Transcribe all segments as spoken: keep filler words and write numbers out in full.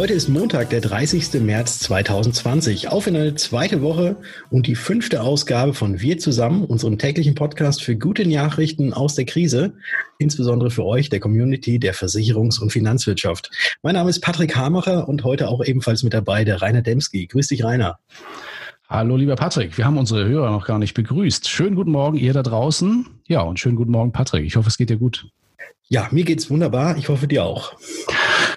Heute ist Montag, der dreißigsten März zweitausendzwanzig. Auf in eine zweite Woche und die fünfte Ausgabe von Wir zusammen, unserem täglichen Podcast für gute Nachrichten aus der Krise, insbesondere für euch, der Community, der Versicherungs- und Finanzwirtschaft. Mein Name ist Patrick Hamacher und heute auch ebenfalls mit dabei der Rainer Dembski. Grüß dich, Rainer. Hallo, lieber Patrick. Wir haben unsere Hörer noch gar nicht begrüßt. Schönen guten Morgen, ihr da draußen. Ja, und schönen guten Morgen, Patrick. Ich hoffe, es geht dir gut. Ja, mir geht's wunderbar. Ich hoffe, dir auch.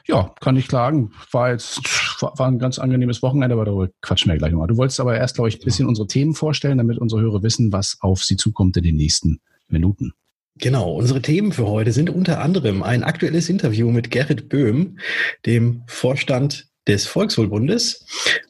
Ja, kann ich klagen. War jetzt war ein ganz angenehmes Wochenende, aber darüber quatschen wir gleich nochmal. Du wolltest aber erst, glaube ich, ein bisschen unsere Themen vorstellen, damit unsere Hörer wissen, was auf sie zukommt in den nächsten Minuten. Genau, unsere Themen für heute sind unter anderem ein aktuelles Interview mit Gerrit Böhm, dem Vorstand des Volkswohlbundes,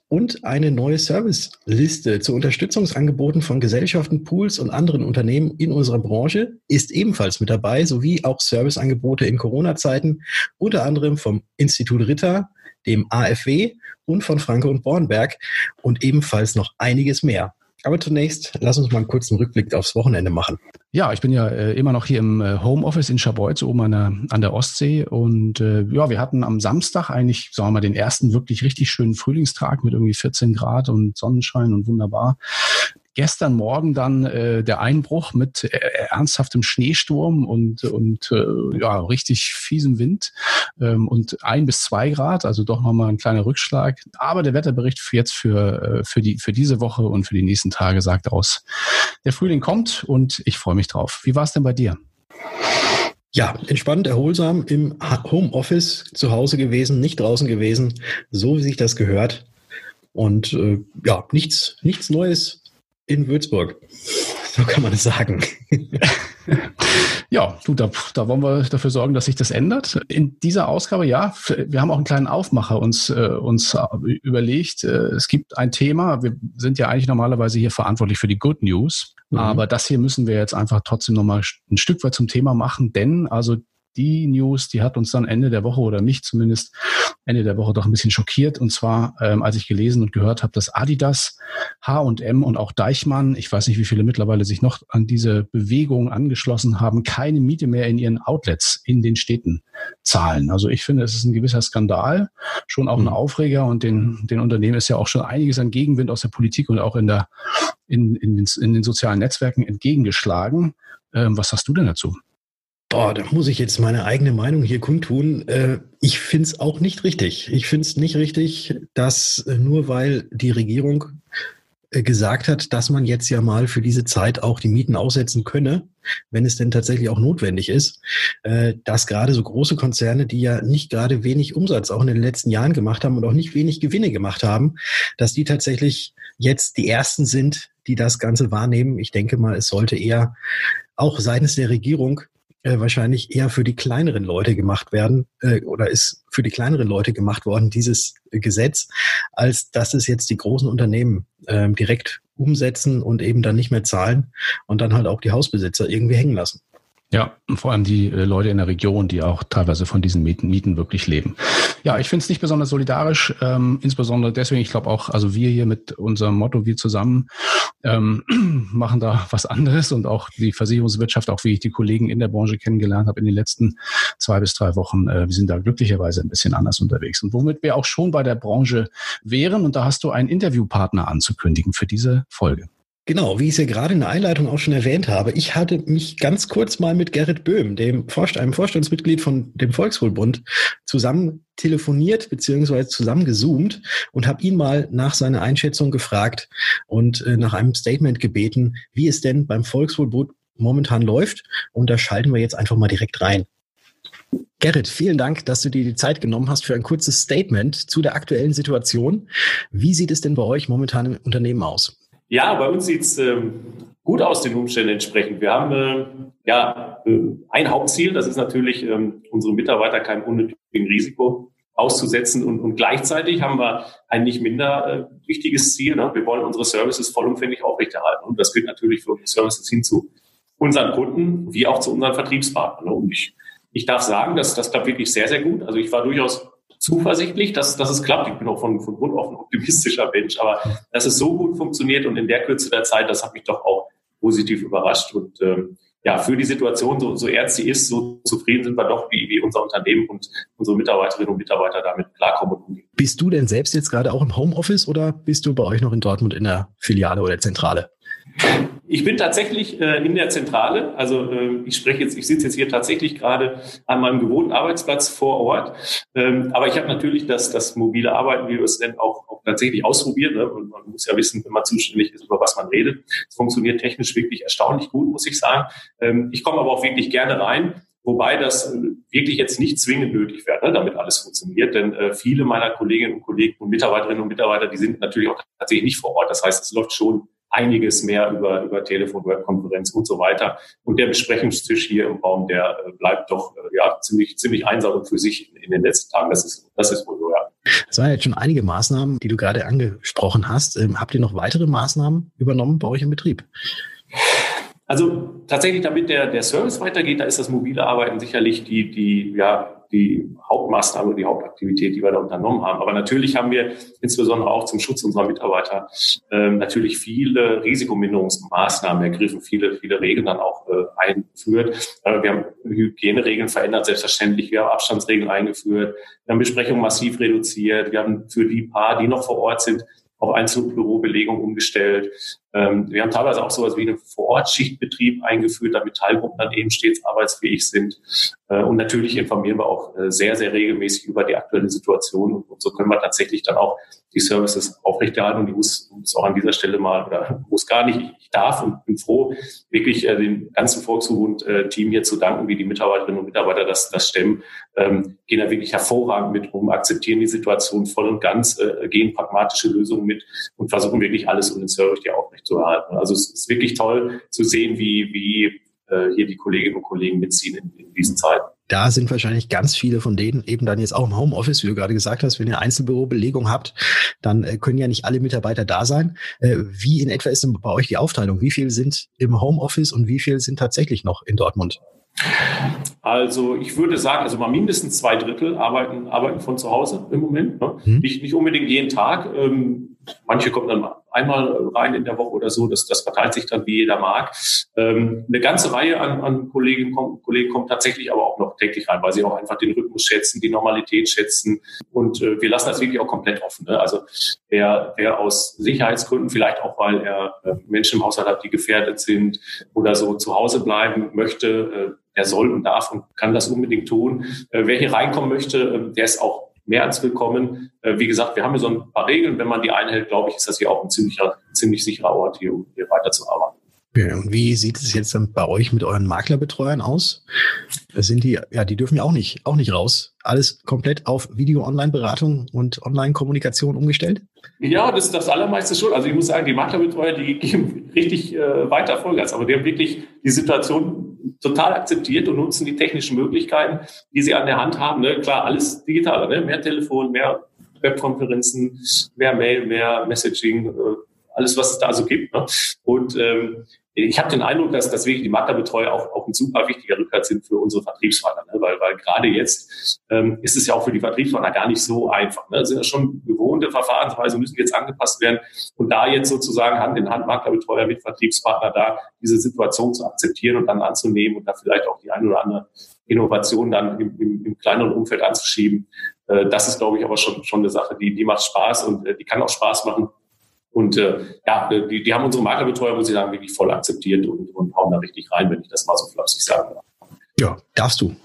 und eine neue Serviceliste zu Unterstützungsangeboten von Gesellschaften, Pools und anderen Unternehmen in unserer Branche ist ebenfalls mit dabei, sowie auch Serviceangebote in Corona-Zeiten, unter anderem vom Institut Ritter, dem A F W und von Franke und Bornberg und ebenfalls noch einiges mehr. Aber zunächst, lass uns mal einen kurzen Rückblick aufs Wochenende machen. Ja, ich bin ja äh, immer noch hier im äh, Homeoffice in Scharbeutz, oben an der, an der Ostsee. Und äh, ja, wir hatten am Samstag eigentlich, sagen wir mal, den ersten wirklich richtig schönen Frühlingstag mit irgendwie vierzehn Grad und Sonnenschein und wunderbar. Gestern Morgen dann äh, der Einbruch mit äh, ernsthaftem Schneesturm und, und äh, ja, richtig fiesem Wind ähm, und ein bis zwei Grad, also doch nochmal ein kleiner Rückschlag. Aber der Wetterbericht für jetzt für, äh, für, die, für diese Woche und für die nächsten Tage sagt aus, der Frühling kommt und ich freue mich drauf. Wie war es denn bei dir? Ja, entspannt, erholsam, im Homeoffice zu Hause gewesen, nicht draußen gewesen, so wie sich das gehört. Und äh, ja, nichts, nichts Neues. In Würzburg, so kann man es sagen. Ja, du, da, da wollen wir dafür sorgen, dass sich das ändert. In dieser Ausgabe, ja, wir haben auch einen kleinen Aufmacher uns, äh, uns überlegt. Äh, es gibt ein Thema, wir sind ja eigentlich normalerweise hier verantwortlich für die Good News, mhm. aber das hier müssen wir jetzt einfach trotzdem nochmal ein Stück weit zum Thema machen, denn also die News, die hat uns dann Ende der Woche oder mich zumindest Ende der Woche doch ein bisschen schockiert. Und zwar, ähm, als ich gelesen und gehört habe, dass Adidas, H und M und auch Deichmann, ich weiß nicht, wie viele mittlerweile sich noch an diese Bewegung angeschlossen haben, keine Miete mehr in ihren Outlets in den Städten zahlen. Also ich finde, es ist ein gewisser Skandal, schon auch ein Aufreger. Und den, den Unternehmen ist ja auch schon einiges an Gegenwind aus der Politik und auch in, der, in, in, den, in den sozialen Netzwerken entgegengeschlagen. Ähm, was sagst du denn dazu? Oh, da muss ich jetzt meine eigene Meinung hier kundtun. Ich finde es auch nicht richtig. Ich finde es nicht richtig, dass nur weil die Regierung gesagt hat, dass man jetzt ja mal für diese Zeit auch die Mieten aussetzen könne, wenn es denn tatsächlich auch notwendig ist, dass gerade so große Konzerne, die ja nicht gerade wenig Umsatz auch in den letzten Jahren gemacht haben und auch nicht wenig Gewinne gemacht haben, dass die tatsächlich jetzt die Ersten sind, die das Ganze wahrnehmen. Ich denke mal, es sollte eher auch seitens der Regierung wahrscheinlich eher für die kleineren Leute gemacht werden äh, oder ist für die kleineren Leute gemacht worden, dieses Gesetz, als dass es jetzt die großen Unternehmen äh, direkt umsetzen und eben dann nicht mehr zahlen und dann halt auch die Hausbesitzer irgendwie hängen lassen. Ja, vor allem die äh, Leute in der Region, die auch teilweise von diesen Mieten, Mieten wirklich leben. Ja, ich finde es nicht besonders solidarisch, ähm, insbesondere deswegen, ich glaube auch, also wir hier mit unserem Motto, wir zusammen ähm, machen da was anderes und auch die Versicherungswirtschaft, auch wie ich die Kollegen in der Branche kennengelernt habe in den letzten zwei bis drei Wochen, äh, wir sind da glücklicherweise ein bisschen anders unterwegs. Und womit wir auch schon bei der Branche wären, und da hast du einen Interviewpartner anzukündigen für diese Folge. Genau, wie ich es ja gerade in der Einleitung auch schon erwähnt habe, ich hatte mich ganz kurz mal mit Gerrit Böhm, dem Vorst- einem Vorstandsmitglied von dem Volkswohlbund, zusammen telefoniert bzw. zusammen gezoomt und habe ihn mal nach seiner Einschätzung gefragt und äh, nach einem Statement gebeten, wie es denn beim Volkswohlbund momentan läuft. Und da schalten wir jetzt einfach mal direkt rein. Gerrit, vielen Dank, dass du dir die Zeit genommen hast für ein kurzes Statement zu der aktuellen Situation. Wie sieht es denn bei euch momentan im Unternehmen aus? Ja, bei uns sieht es ähm, gut aus den Umständen entsprechend. Wir haben äh, ja äh, ein Hauptziel, das ist natürlich, ähm, unsere Mitarbeiter keinem unnötigen Risiko auszusetzen. Und, und gleichzeitig haben wir ein nicht minder äh, wichtiges Ziel. Ne? Wir wollen unsere Services vollumfänglich aufrechterhalten. Und das gilt natürlich für unsere Services hin zu unseren Kunden, wie auch zu unseren Vertriebspartnern. Ne? Und ich, ich darf sagen, dass das klappt wirklich sehr, sehr gut. Also ich war durchaus zuversichtlich, dass, dass es klappt. Ich bin auch von, von Grund auf ein optimistischer Mensch, aber dass es so gut funktioniert und in der Kürze der Zeit, das hat mich doch auch positiv überrascht. Und ähm, ja, für die Situation, so, so ernst sie ist, so zufrieden sind wir doch, wie, wie unser Unternehmen und unsere Mitarbeiterinnen und Mitarbeiter damit klarkommen und umgehen. Bist du denn selbst jetzt gerade auch im Homeoffice oder bist du bei euch noch in Dortmund in der Filiale oder Zentrale? Ich bin tatsächlich äh, in der Zentrale, also äh, ich spreche jetzt, ich sitze jetzt hier tatsächlich gerade an meinem gewohnten Arbeitsplatz vor Ort, ähm, aber ich habe natürlich das, das mobile Arbeiten, wie wir es denn auch, auch tatsächlich ausprobieren, ne? Und man muss ja wissen, wenn man zuständig ist, über was man redet. Es funktioniert technisch wirklich erstaunlich gut, muss ich sagen. Ähm, ich komme aber auch wirklich gerne rein, wobei das wirklich jetzt nicht zwingend nötig wäre, ne, damit alles funktioniert. Denn äh, viele meiner Kolleginnen und Kollegen und Mitarbeiterinnen und Mitarbeiter, die sind natürlich auch tatsächlich nicht vor Ort. Das heißt, es läuft schon einiges mehr über, über Telefon, Webkonferenz und so weiter. Und der Besprechungstisch hier im Raum, der äh, bleibt doch äh, ja, ziemlich, ziemlich einsam und für sich in, in den letzten Tagen. Das ist, das ist wohl so, ja. Das waren jetzt schon einige Maßnahmen, die du gerade angesprochen hast. Ähm, habt ihr noch weitere Maßnahmen übernommen bei euch im Betrieb? Also tatsächlich, damit der, der Service weitergeht, da ist das mobile Arbeiten sicherlich die, die, ja, die Hauptmaßnahme, die Hauptaktivität, die wir da unternommen haben. Aber natürlich haben wir insbesondere auch zum Schutz unserer Mitarbeiter ähm, natürlich viele Risikominderungsmaßnahmen ergriffen, viele, viele Regeln dann auch äh, eingeführt. Äh, wir haben Hygieneregeln verändert, selbstverständlich. Wir haben Abstandsregeln eingeführt. Wir haben Besprechungen massiv reduziert. Wir haben für die paar, die noch vor Ort sind, auf Einzelbürobelegung umgestellt. Ähm, wir haben teilweise auch sowas wie einen Vorortschichtbetrieb eingeführt, damit Teilgruppen dann eben stets arbeitsfähig sind. Äh, und natürlich informieren wir auch äh, sehr, sehr regelmäßig über die aktuelle Situation. Und, und so können wir tatsächlich dann auch die Services aufrechterhalten. Und ich muss, muss auch an dieser Stelle mal, oder muss gar nicht, ich darf und bin froh, wirklich äh, dem ganzen Volkswohlbund-Team äh, hier zu danken, wie die Mitarbeiterinnen und Mitarbeiter das, das stemmen. Ähm, gehen da wirklich hervorragend mit um, akzeptieren die Situation voll und ganz, äh, gehen pragmatische Lösungen mit und versuchen wirklich alles, um den Service hier aufrechtzuerhalten. Also es ist wirklich toll zu sehen, wie, wie äh, hier die Kolleginnen und Kollegen mitziehen in, in diesen Zeiten. Da sind wahrscheinlich ganz viele von denen eben dann jetzt auch im Homeoffice, wie du gerade gesagt hast. Wenn ihr Einzelbürobelegung habt, dann äh, können ja nicht alle Mitarbeiter da sein. Äh, wie in etwa ist denn bei euch die Aufteilung? Wie viele sind im Homeoffice und wie viele sind tatsächlich noch in Dortmund? Also ich würde sagen, also mal mindestens zwei Drittel arbeiten, arbeiten von zu Hause im Moment. Ne? Hm. Nicht, nicht unbedingt jeden Tag. Ähm, manche kommen dann mal einmal rein in der Woche oder so. Das, das verteilt sich dann, wie jeder mag. Ähm, eine ganze Reihe an, an Kolleginnen und Kollegen kommt tatsächlich aber auch noch täglich rein, weil sie auch einfach den Rhythmus schätzen, die Normalität schätzen. Und äh, wir lassen das wirklich auch komplett offen. Ne? Also wer, wer aus Sicherheitsgründen, vielleicht auch, weil er äh, Menschen im Haushalt hat, die gefährdet sind oder so, zu Hause bleiben möchte, äh, der soll und darf und kann das unbedingt tun. Äh, wer hier reinkommen möchte, äh, der ist auch mehr als willkommen. Äh, wie gesagt, wir haben hier so ein paar Regeln. Wenn man die einhält, glaube ich, ist das hier auch ein ziemlicher, ziemlich sicherer Ort, hier, um hier weiterzuarbeiten. Ja, und wie sieht es jetzt dann bei euch mit euren Maklerbetreuern aus? Sind die, ja, die dürfen ja auch nicht, auch nicht raus. Alles komplett auf Video-Online-Beratung und Online-Kommunikation umgestellt? Ja, das ist das Allermeiste schon. Also ich muss sagen, die Maklerbetreuer, die geben richtig äh, weiter Vollgas. Aber die haben wirklich die Situation total akzeptiert und nutzen die technischen Möglichkeiten, die sie an der Hand haben. Ne? Klar, alles digitaler, ne? Mehr Telefon, mehr Webkonferenzen, mehr Mail, mehr Messaging, äh, alles, was es da so gibt. Ne? Und ähm, ich habe den Eindruck, dass, dass wirklich die Maklerbetreuer auch, auch ein super wichtiger Rückhalt sind für unsere Vertriebspartner, ne? weil, weil gerade jetzt ähm, ist es ja auch für die Vertriebspartner gar nicht so einfach. Ne? Das sind ja schon gewohnte Verfahrensweise, müssen jetzt angepasst werden. Und da jetzt sozusagen Hand in Hand Maklerbetreuer mit Vertriebspartner da diese Situation zu akzeptieren und dann anzunehmen und da vielleicht auch die eine oder andere Innovation dann im, im, im kleineren Umfeld anzuschieben, äh, das ist, glaube ich, aber schon, schon eine Sache, die, die macht Spaß und äh, die kann auch Spaß machen. Und äh, ja, die, die haben unsere Maklerbetreuer, muss ich sagen, wirklich voll akzeptiert und, und hauen da richtig rein, wenn ich das mal so flapsig sagen darf. Ja, darfst du.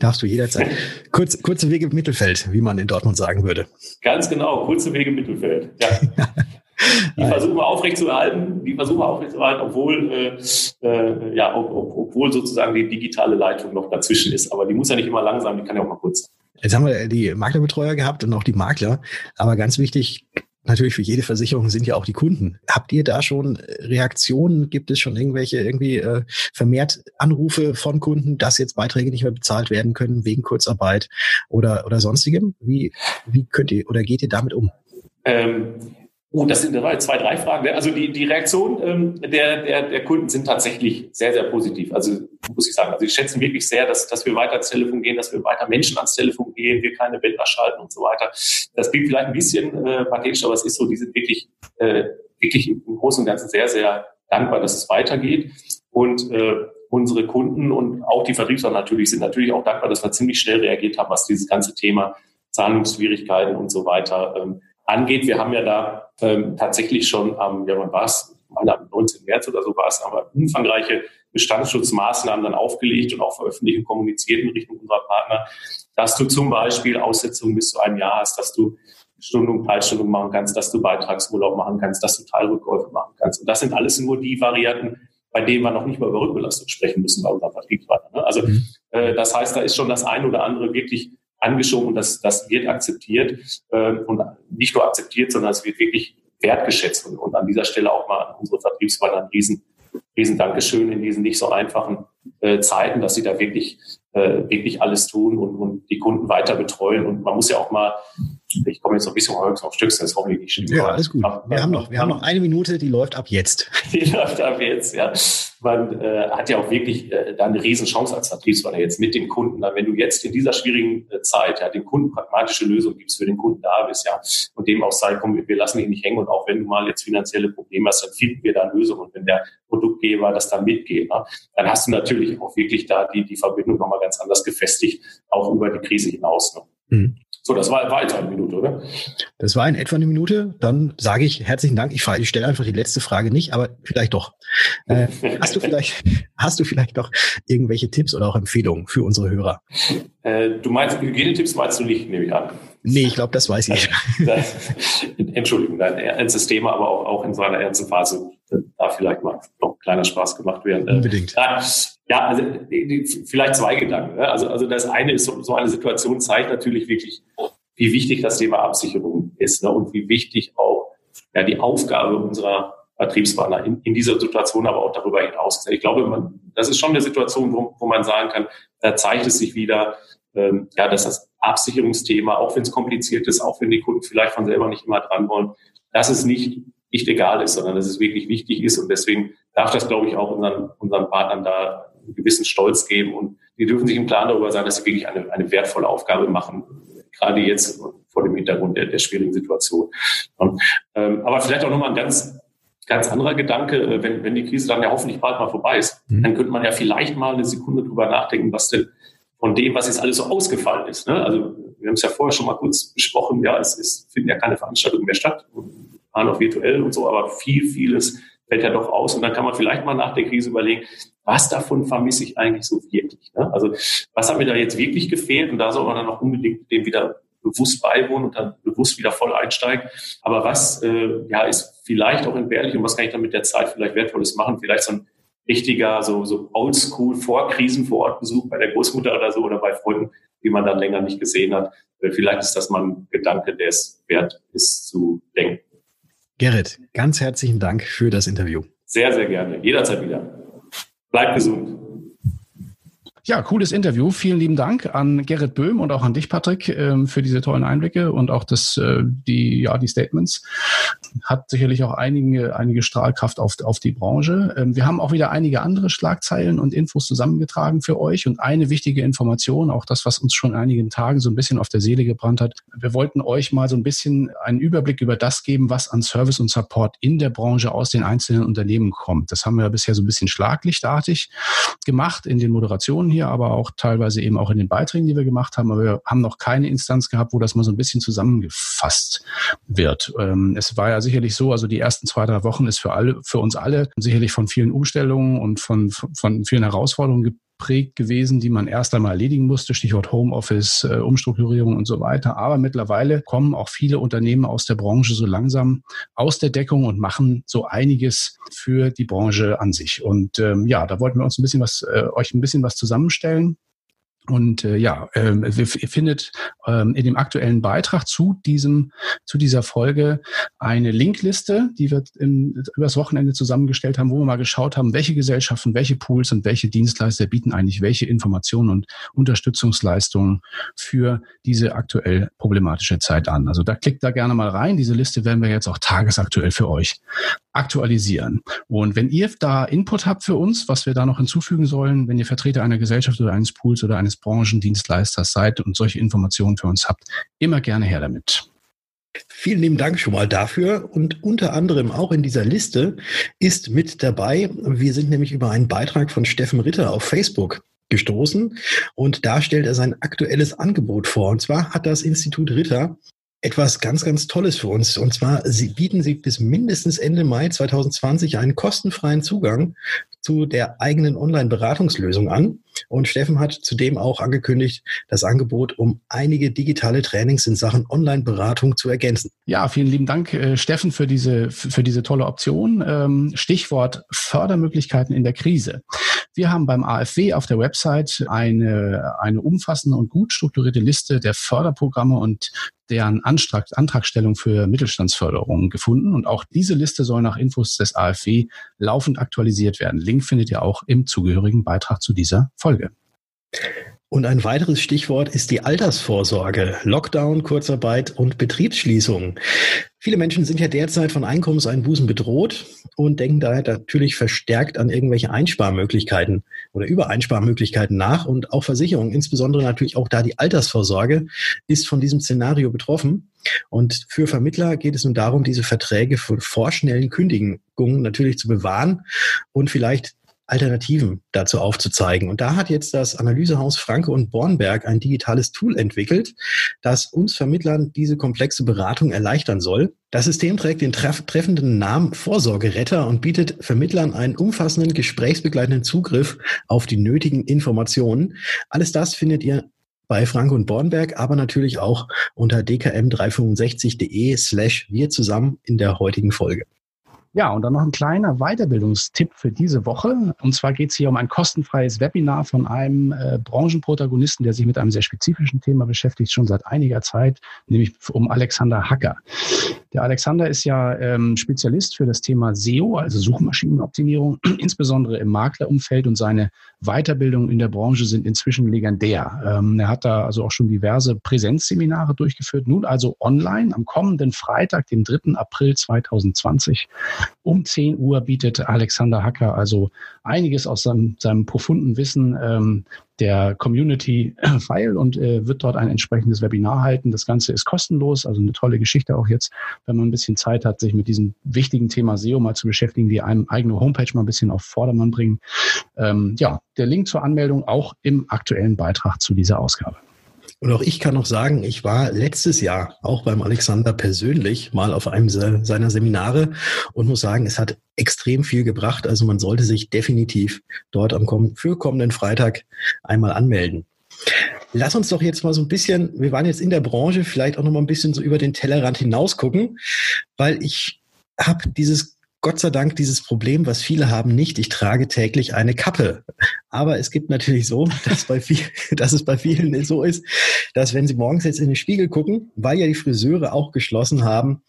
Darfst du jederzeit. Kurz, kurze Wege im Mittelfeld, wie man in Dortmund sagen würde. Ganz genau, kurze Wege im Mittelfeld. Ja. Die versuchen wir aufrechtzuerhalten, die versuchen wir aufrechtzuerhalten, obwohl, äh, äh, ja, ob, ob, obwohl sozusagen die digitale Leitung noch dazwischen ist. Aber die muss ja nicht immer langsam, die kann ja auch mal kurz sein. Jetzt haben wir die Maklerbetreuer gehabt und auch die Makler. Aber ganz wichtig, natürlich für jede Versicherung sind ja auch die Kunden. Habt ihr da schon Reaktionen? Gibt es schon irgendwelche irgendwie äh, vermehrt Anrufe von Kunden, dass jetzt Beiträge nicht mehr bezahlt werden können wegen Kurzarbeit oder oder sonstigem? Wie wie könnt ihr oder geht ihr damit um? Ähm, oh, das sind zwei, drei Fragen. Also die die Reaktionen ähm, der der der Kunden sind tatsächlich sehr sehr positiv. Also muss ich sagen, also ich schätze wirklich sehr, dass dass wir weiter ans Telefon gehen, dass wir weiter Menschen ans Telefon gehen, wir keine Bilder schalten und so weiter. Das klingt vielleicht ein bisschen äh, pathetisch, aber es ist so, die sind wirklich, äh, wirklich im Großen und Ganzen sehr, sehr dankbar, dass es weitergeht. Und äh, unsere Kunden und auch die Vertriebler natürlich sind natürlich auch dankbar, dass wir ziemlich schnell reagiert haben, was dieses ganze Thema Zahlungsschwierigkeiten und so weiter ähm, angeht. Wir haben ja da ähm, tatsächlich schon am, ja, wann war es? Am neunzehnten März oder so war es, haben wir umfangreiche Bestandsschutzmaßnahmen dann aufgelegt und auch veröffentlicht und kommuniziert in Richtung unserer Partner, dass du zum Beispiel Aussetzungen bis zu einem Jahr hast, dass du Stundung, Teilstundung machen kannst, dass du Beitragsurlaub machen kannst, dass du Teilrückkäufe machen kannst. Und das sind alles nur die Varianten, bei denen wir noch nicht mal über Rückbelastung sprechen müssen bei unserem Vertriebspartner. Ne? Also äh, das heißt, da ist schon das ein oder andere wirklich angeschoben und das, das wird akzeptiert äh, und nicht nur akzeptiert, sondern es wird wirklich wertgeschätzt. Und, und an dieser Stelle auch mal an unsere Vertriebspartner ein riesen, riesen Dankeschön in diesen nicht so einfachen äh, Zeiten, dass sie da wirklich, äh, wirklich alles tun und, und die Kunden weiter betreuen. Und man muss ja auch mal, ich komme jetzt noch ein bisschen häufig auf Stück, das ist hoffentlich nicht schlimm. Ja, alles gut. Wir haben noch, wir haben noch eine Minute, die läuft ab jetzt. Die läuft ab jetzt, ja. Man äh, hat ja auch wirklich äh, da eine Riesenchance als Vertriebspartner jetzt mit dem Kunden. Dann, wenn du jetzt in dieser schwierigen äh, Zeit ja den Kunden pragmatische Lösung gibst, für den Kunden da bist, ja, und dem auch sagst, komm, wir lassen dich nicht hängen und auch wenn du mal jetzt finanzielle Probleme hast, dann finden wir da eine Lösung. Und wenn der Produktgeber das dann mitgeht, ne, dann hast du natürlich auch wirklich da die, die Verbindung nochmal ganz anders gefestigt, auch über die Krise hinaus. Ne? Mhm. So, das war, war jetzt eine Minute, oder? Das war in etwa eine Minute. Dann sage ich herzlichen Dank. Ich, frage, ich stelle einfach die letzte Frage nicht, aber vielleicht doch. Äh, hast du vielleicht, hast du vielleicht doch irgendwelche Tipps oder auch Empfehlungen für unsere Hörer? Äh, du meinst, Hygienetipps meinst du nicht, nehme ich an. Nee, ich glaube, das weiß ich. Das, das, Entschuldigung, ein ernstes Thema, aber auch, auch in so einer ernsten Phase da vielleicht mal noch ein kleiner Spaß gemacht werden. Unbedingt. Äh, ja, also vielleicht zwei Gedanken. Ne? Also, also das eine ist, so, so eine Situation zeigt natürlich wirklich, wie wichtig das Thema Absicherung ist, ne? Und wie wichtig auch ja, die Aufgabe unserer Vertriebspartner in, in dieser Situation, aber auch darüber hinaus ist. Ich glaube, man, das ist schon eine Situation, wo, wo man sagen kann, da zeigt es sich wieder, ähm, ja, dass das Absicherungsthema, auch wenn es kompliziert ist, auch wenn die Kunden vielleicht von selber nicht immer dran wollen, dass es nicht, nicht egal ist, sondern dass es wirklich wichtig ist. Und deswegen darf das, glaube ich, auch unseren, unseren Partnern da einen gewissen Stolz geben. Und die dürfen sich im Klaren darüber sein, dass sie wirklich eine, eine wertvolle Aufgabe machen, gerade jetzt vor dem Hintergrund der, der schwierigen Situation. Und, ähm, aber vielleicht auch nochmal ein ganz Ganz anderer Gedanke, wenn, wenn die Krise dann ja hoffentlich bald mal vorbei ist, mhm. dann könnte man ja vielleicht mal eine Sekunde drüber nachdenken, was denn von dem, was jetzt alles so ausgefallen ist. Ne? Also wir haben es ja vorher schon mal kurz besprochen, ja, es ist, finden ja keine Veranstaltungen mehr statt, waren auch virtuell und so, aber viel, vieles fällt ja doch aus. Und dann kann man vielleicht mal nach der Krise überlegen, was davon vermisse ich eigentlich so wirklich? Ne? Also was hat mir da jetzt wirklich gefehlt? Und da soll man dann auch unbedingt dem wieder bewusst beiwohnen und dann bewusst wieder voll einsteigen. Aber was äh, ja ist vielleicht auch entbehrlich und was kann ich dann mit der Zeit vielleicht Wertvolles machen? Vielleicht so ein richtiger, so, so oldschool Vorkrisen vor Ort Besuch bei der Großmutter oder so oder bei Freunden, die man dann länger nicht gesehen hat. Vielleicht ist das mal ein Gedanke, der es wert ist zu denken. Gerrit, ganz herzlichen Dank für das Interview. Sehr, sehr gerne. Jederzeit wieder. Bleibt gesund. Ja, cooles Interview. Vielen lieben Dank an Gerrit Böhm und auch an dich, Patrick, für diese tollen Einblicke und auch das, die, ja, die Statements. Hat sicherlich auch einige, einige Strahlkraft auf, auf die Branche. Wir haben auch wieder einige andere Schlagzeilen und Infos zusammengetragen für euch und eine wichtige Information, auch das, was uns schon einigen Tagen so ein bisschen auf der Seele gebrannt hat. Wir wollten euch mal so ein bisschen einen Überblick über das geben, was an Service und Support in der Branche aus den einzelnen Unternehmen kommt. Das haben wir bisher so ein bisschen schlaglichtartig gemacht in den Moderationen hier, aber auch teilweise eben auch in den Beiträgen, die wir gemacht haben. Aber wir haben noch keine Instanz gehabt, wo das mal so ein bisschen zusammengefasst wird. Es war ja sicherlich so, also die ersten zwei, drei Wochen ist für alle, für uns alle sicherlich von vielen Umstellungen und von, von vielen Herausforderungen gibt. Prägt gewesen, die man erst einmal erledigen musste, Stichwort Homeoffice, Umstrukturierung und so weiter. Aber mittlerweile kommen auch viele Unternehmen aus der Branche so langsam aus der Deckung und machen so einiges für die Branche an sich. Und ähm, ja, da wollten wir uns ein bisschen was, äh, euch ein bisschen was zusammenstellen. Und äh, ja, ähm, ihr findet ähm, in dem aktuellen Beitrag zu diesem zu dieser Folge eine Linkliste, die wir im, übers Wochenende zusammengestellt haben, wo wir mal geschaut haben, welche Gesellschaften, welche Pools und welche Dienstleister bieten eigentlich welche Informationen und Unterstützungsleistungen für diese aktuell problematische Zeit an. Also da klickt da gerne mal rein. Diese Liste werden wir jetzt auch tagesaktuell für euch aktualisieren. Und wenn ihr da Input habt für uns, was wir da noch hinzufügen sollen, wenn ihr Vertreter einer Gesellschaft oder eines Pools oder eines Branchendienstleisters seid und solche Informationen für uns habt, immer gerne her damit. Vielen lieben Dank schon mal dafür, und unter anderem auch in dieser Liste ist mit dabei, wir sind nämlich über einen Beitrag von Steffen Ritter auf Facebook gestoßen und da stellt er sein aktuelles Angebot vor, und zwar hat das Institut Ritter etwas ganz, ganz Tolles für uns, und zwar sie bieten sie bis mindestens Ende Mai zwanzig zwanzig einen kostenfreien Zugang zu der eigenen Online-Beratungslösung an. Und Steffen hat zudem auch angekündigt, das Angebot um einige digitale Trainings in Sachen Online-Beratung zu ergänzen. Ja, vielen lieben Dank, äh, Steffen, für diese, für diese tolle Option. Ähm, Stichwort Fördermöglichkeiten in der Krise. Wir haben beim A F W auf der Website eine, eine umfassende und gut strukturierte Liste der Förderprogramme und deren Antrag, Antragstellung für Mittelstandsförderungen gefunden. Und auch diese Liste soll nach Infos des A F W laufend aktualisiert werden. Link findet ihr auch im zugehörigen Beitrag zu dieser Folge. Und ein weiteres Stichwort ist die Altersvorsorge, Lockdown, Kurzarbeit und Betriebsschließungen. Viele Menschen sind ja derzeit von Einkommenseinbußen bedroht und denken daher natürlich verstärkt an irgendwelche Einsparmöglichkeiten oder Übereinsparmöglichkeiten nach, und auch Versicherungen, insbesondere natürlich auch da die Altersvorsorge, ist von diesem Szenario betroffen. Und für Vermittler geht es nun darum, diese Verträge von vorschnellen Kündigungen natürlich zu bewahren und vielleicht Alternativen dazu aufzuzeigen. Und da hat jetzt das Analysehaus Franke und Bornberg ein digitales Tool entwickelt, das uns Vermittlern diese komplexe Beratung erleichtern soll. Das System trägt den traf- treffenden Namen Vorsorgeretter und bietet Vermittlern einen umfassenden, gesprächsbegleitenden Zugriff auf die nötigen Informationen. Alles das findet ihr bei Franke und Bornberg, aber natürlich auch unter dkm365.de slash wir zusammen in der heutigen Folge. Ja, und dann noch ein kleiner Weiterbildungstipp für diese Woche. Und zwar geht es hier um ein kostenfreies Webinar von einem äh, Branchenprotagonisten, der sich mit einem sehr spezifischen Thema beschäftigt, schon seit einiger Zeit, nämlich um Alexander Hacker. Der Alexander ist ja ähm, Spezialist für das Thema S E O, also Suchmaschinenoptimierung, insbesondere im Maklerumfeld, und seine Weiterbildungen in der Branche sind inzwischen legendär. Ähm, er hat da also auch schon diverse Präsenzseminare durchgeführt, nun also online am kommenden Freitag, dem dritten April zweitausendzwanzig. Um zehn Uhr bietet Alexander Hacker also einiges aus seinem, seinem profunden Wissen ähm, der Community feil und äh, wird dort ein entsprechendes Webinar halten. Das Ganze ist kostenlos, also eine tolle Geschichte auch jetzt, wenn man ein bisschen Zeit hat, sich mit diesem wichtigen Thema S E O mal zu beschäftigen, die einem eigene Homepage mal ein bisschen auf Vordermann bringen. Ähm, ja, der Link zur Anmeldung auch im aktuellen Beitrag zu dieser Ausgabe. Und auch ich kann noch sagen, ich war letztes Jahr auch beim Alexander persönlich mal auf einem seiner Seminare und muss sagen, es hat extrem viel gebracht. Also man sollte sich definitiv dort am komm- für kommenden Freitag einmal anmelden. Lass uns doch jetzt mal so ein bisschen, wir waren jetzt in der Branche, vielleicht auch noch mal ein bisschen so über den Tellerrand hinaus gucken, weil ich habe dieses Gott sei Dank dieses Problem, was viele haben, nicht. Ich trage täglich eine Kappe. Aber es gibt natürlich so, dass, bei viel, dass es bei vielen so ist, dass wenn sie morgens jetzt in den Spiegel gucken, weil ja die Friseure auch geschlossen haben,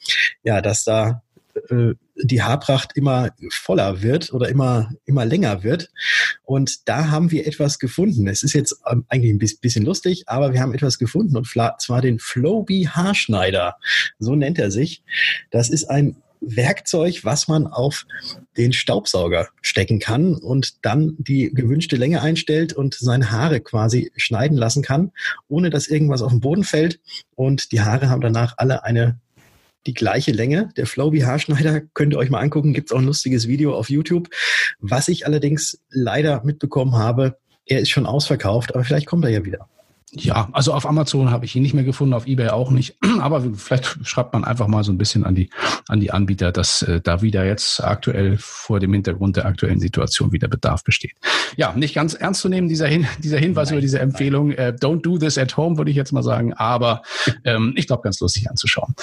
ja, dass da äh, die Haarpracht immer voller wird oder immer, immer länger wird. Und da haben wir etwas gefunden. Es ist jetzt eigentlich ein bisschen lustig, aber wir haben etwas gefunden, und zwar den Flow-Bee Haarschneider. So nennt er sich. Das ist ein Werkzeug, was man auf den Staubsauger stecken kann und dann die gewünschte Länge einstellt und seine Haare quasi schneiden lassen kann, ohne dass irgendwas auf den Boden fällt. Und die Haare haben danach alle eine die gleiche Länge. Der Flow-Bee Haarschneider könnt ihr euch mal angucken. Gibt es auch ein lustiges Video auf YouTube. Was ich allerdings leider mitbekommen habe, er ist schon ausverkauft, aber vielleicht kommt er ja wieder. Ja, also auf Amazon habe ich ihn nicht mehr gefunden, auf eBay auch nicht. Aber vielleicht schreibt man einfach mal so ein bisschen an die an die Anbieter, dass äh, da wieder jetzt aktuell vor dem Hintergrund der aktuellen Situation wieder Bedarf besteht. Ja, nicht ganz ernst zu nehmen, dieser Hin- dieser Hinweis nein, oder diese Empfehlung. Äh, don't do this at home, würde ich jetzt mal sagen. Aber ähm, ich glaube, ganz lustig anzuschauen.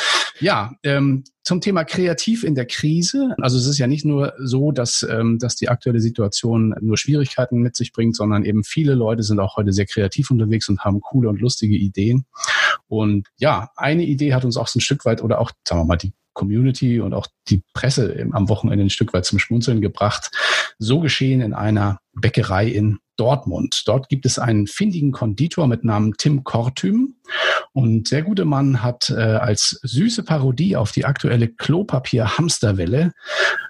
Ja, ähm, zum Thema kreativ in der Krise. Also es ist ja nicht nur so, dass ähm, dass die aktuelle Situation nur Schwierigkeiten mit sich bringt, sondern eben viele Leute sind auch heute sehr kreativ unterwegs und haben coole und lustige Ideen. Und ja, eine Idee hat uns auch so ein Stück weit oder auch, sagen wir mal, die Community und auch die Presse am Wochenende ein Stück weit zum Schmunzeln gebracht. So geschehen in einer Bäckerei in Dortmund. Dort gibt es einen findigen Konditor mit Namen Tim Kortüm. Und der gute Mann hat äh, als süße Parodie auf die aktuelle Klopapier-Hamsterwelle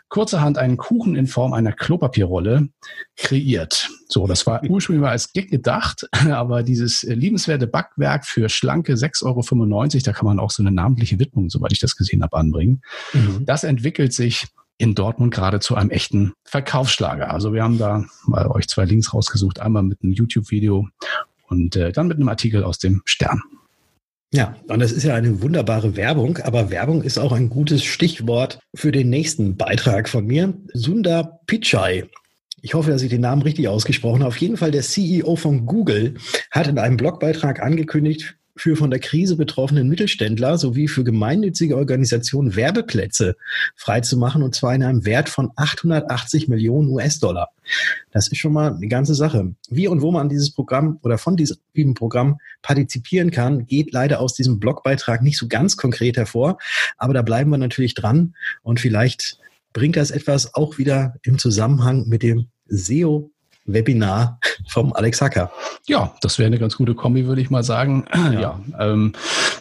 kurzerhand einen Kuchen in Form einer Klopapierrolle kreiert. So, das war ursprünglich mal als Gag gedacht, aber dieses liebenswerte Backwerk für schlanke sechs Euro fünfundneunzig, da kann man auch so eine namentliche Widmung, soweit ich das gesehen habe, anbringen. Mhm. Das entwickelt sich in Dortmund gerade zu einem echten Verkaufsschlager. Also wir haben da mal euch zwei Links rausgesucht, einmal mit einem YouTube-Video und äh, dann mit einem Artikel aus dem Stern. Ja, und das ist ja eine wunderbare Werbung, aber Werbung ist auch ein gutes Stichwort für den nächsten Beitrag von mir. Sundar Pichai. Ich hoffe, dass ich den Namen richtig ausgesprochen habe. Auf jeden Fall der C E O von Google hat in einem Blogbeitrag angekündigt, für von der Krise betroffenen Mittelständler sowie für gemeinnützige Organisationen Werbeplätze freizumachen, und zwar in einem Wert von achthundertachtzig Millionen U S-Dollar. Das ist schon mal eine ganze Sache. Wie und wo man dieses Programm oder von diesem Programm partizipieren kann, geht leider aus diesem Blogbeitrag nicht so ganz konkret hervor, aber da bleiben wir natürlich dran und vielleicht bringt das etwas auch wieder im Zusammenhang mit dem S E O Webinar vom Alex Hacker. Ja, das wäre eine ganz gute Kombi, würde ich mal sagen. Ja, ja ähm,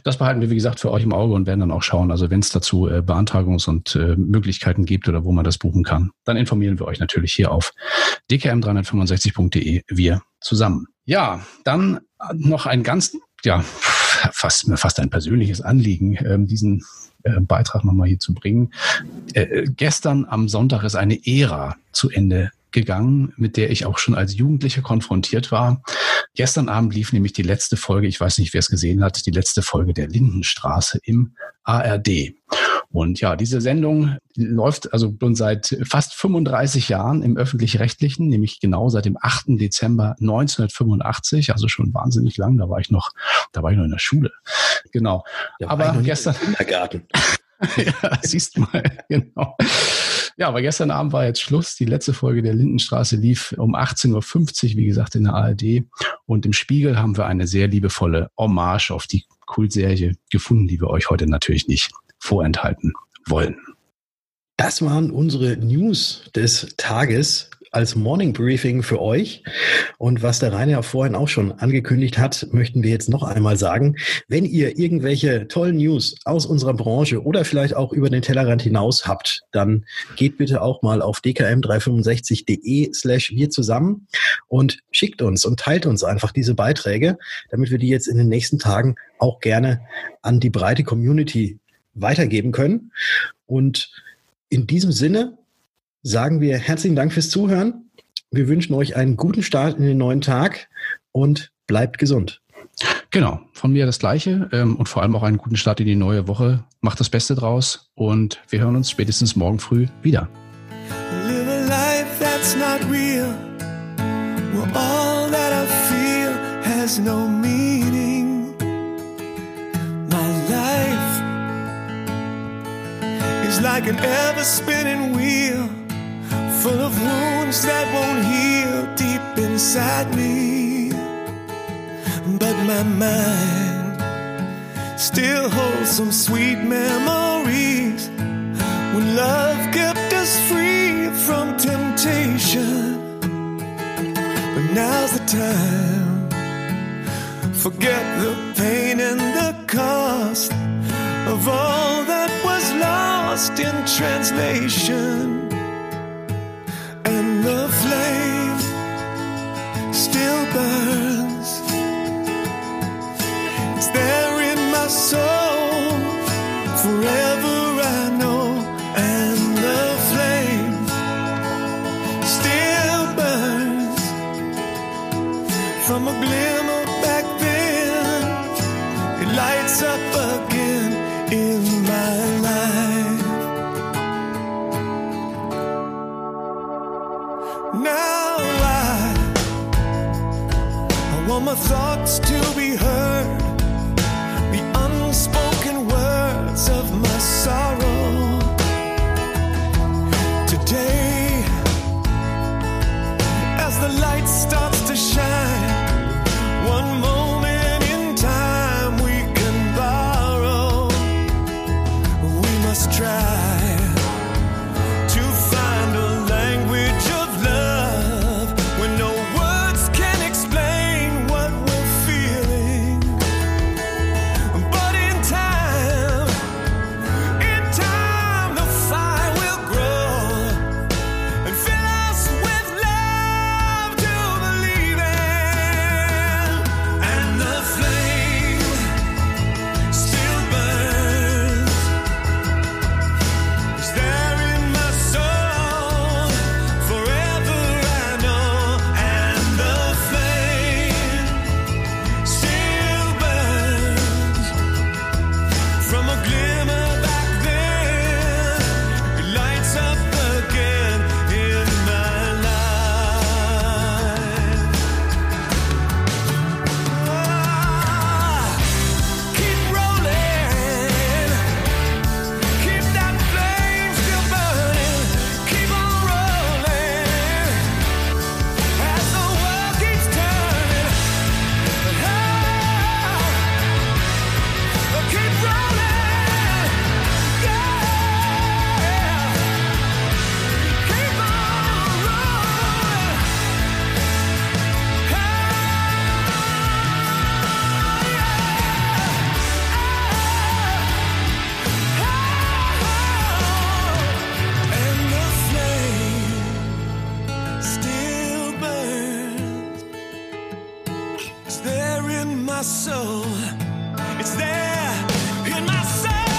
das behalten wir, wie gesagt, für euch im Auge und werden dann auch schauen, also wenn es dazu äh, Beantragungs- und äh, Möglichkeiten gibt oder wo man das buchen kann, dann informieren wir euch natürlich hier auf d k m drei sechs fünf punkt d e, wir zusammen. Ja, dann noch ein ganz, ja, fast, fast ein persönliches Anliegen, ähm, diesen äh, Beitrag nochmal hier zu bringen. Äh, gestern am Sonntag ist eine Ära zu Ende gegangen, mit der ich auch schon als Jugendlicher konfrontiert war. Gestern Abend lief nämlich die letzte Folge, ich weiß nicht, wer es gesehen hat, die letzte Folge der Lindenstraße im A R D. Und ja, diese Sendung läuft also schon seit fast fünfunddreißig Jahren im Öffentlich-Rechtlichen, nämlich genau seit dem achten Dezember neunzehnhundertfünfundachtzig, also schon wahnsinnig lang, da war ich noch, da war ich noch in der Schule. Genau. Ja, aber gestern... Im Kindergarten. Ja, siehst mal, genau. Ja, aber gestern Abend war jetzt Schluss. Die letzte Folge der Lindenstraße lief um achtzehn Uhr fünfzig, wie gesagt, in der A R D. Und im Spiegel haben wir eine sehr liebevolle Hommage auf die Kultserie gefunden, die wir euch heute natürlich nicht vorenthalten wollen. Das waren unsere News des Tages als Morning Briefing für euch. Und was der Rainer vorhin auch schon angekündigt hat, möchten wir jetzt noch einmal sagen. Wenn ihr irgendwelche tollen News aus unserer Branche oder vielleicht auch über den Tellerrand hinaus habt, dann geht bitte auch mal auf d k m drei sechs fünf punkt d e slash wir zusammen und schickt uns und teilt uns einfach diese Beiträge, damit wir die jetzt in den nächsten Tagen auch gerne an die breite Community weitergeben können. Und in diesem Sinne sagen wir herzlichen Dank fürs Zuhören. Wir wünschen euch einen guten Start in den neuen Tag und bleibt gesund. Genau, von mir das Gleiche und vor allem auch einen guten Start in die neue Woche. Macht das Beste draus und wir hören uns spätestens morgen früh wieder. Live a life that's not real, where all that I feel has no meaning. My life is like an ever-spinning wheel, full of wounds that won't heal deep inside me. But my mind still holds some sweet memories when love kept us free from temptation. But now's the time. Forget the pain and the cost of all that was lost in translation. And the flame still burns. It's there in my soul forever, I know. And the flame still burns from a glimmer back then. It lights up again in my life. Now I, I want my thoughts to be heard, the unspoken words of my sorrow. Today, as the light starts to shine, one moment in time we can borrow. We must try to find a language of It's there in my soul. It's there in my soul.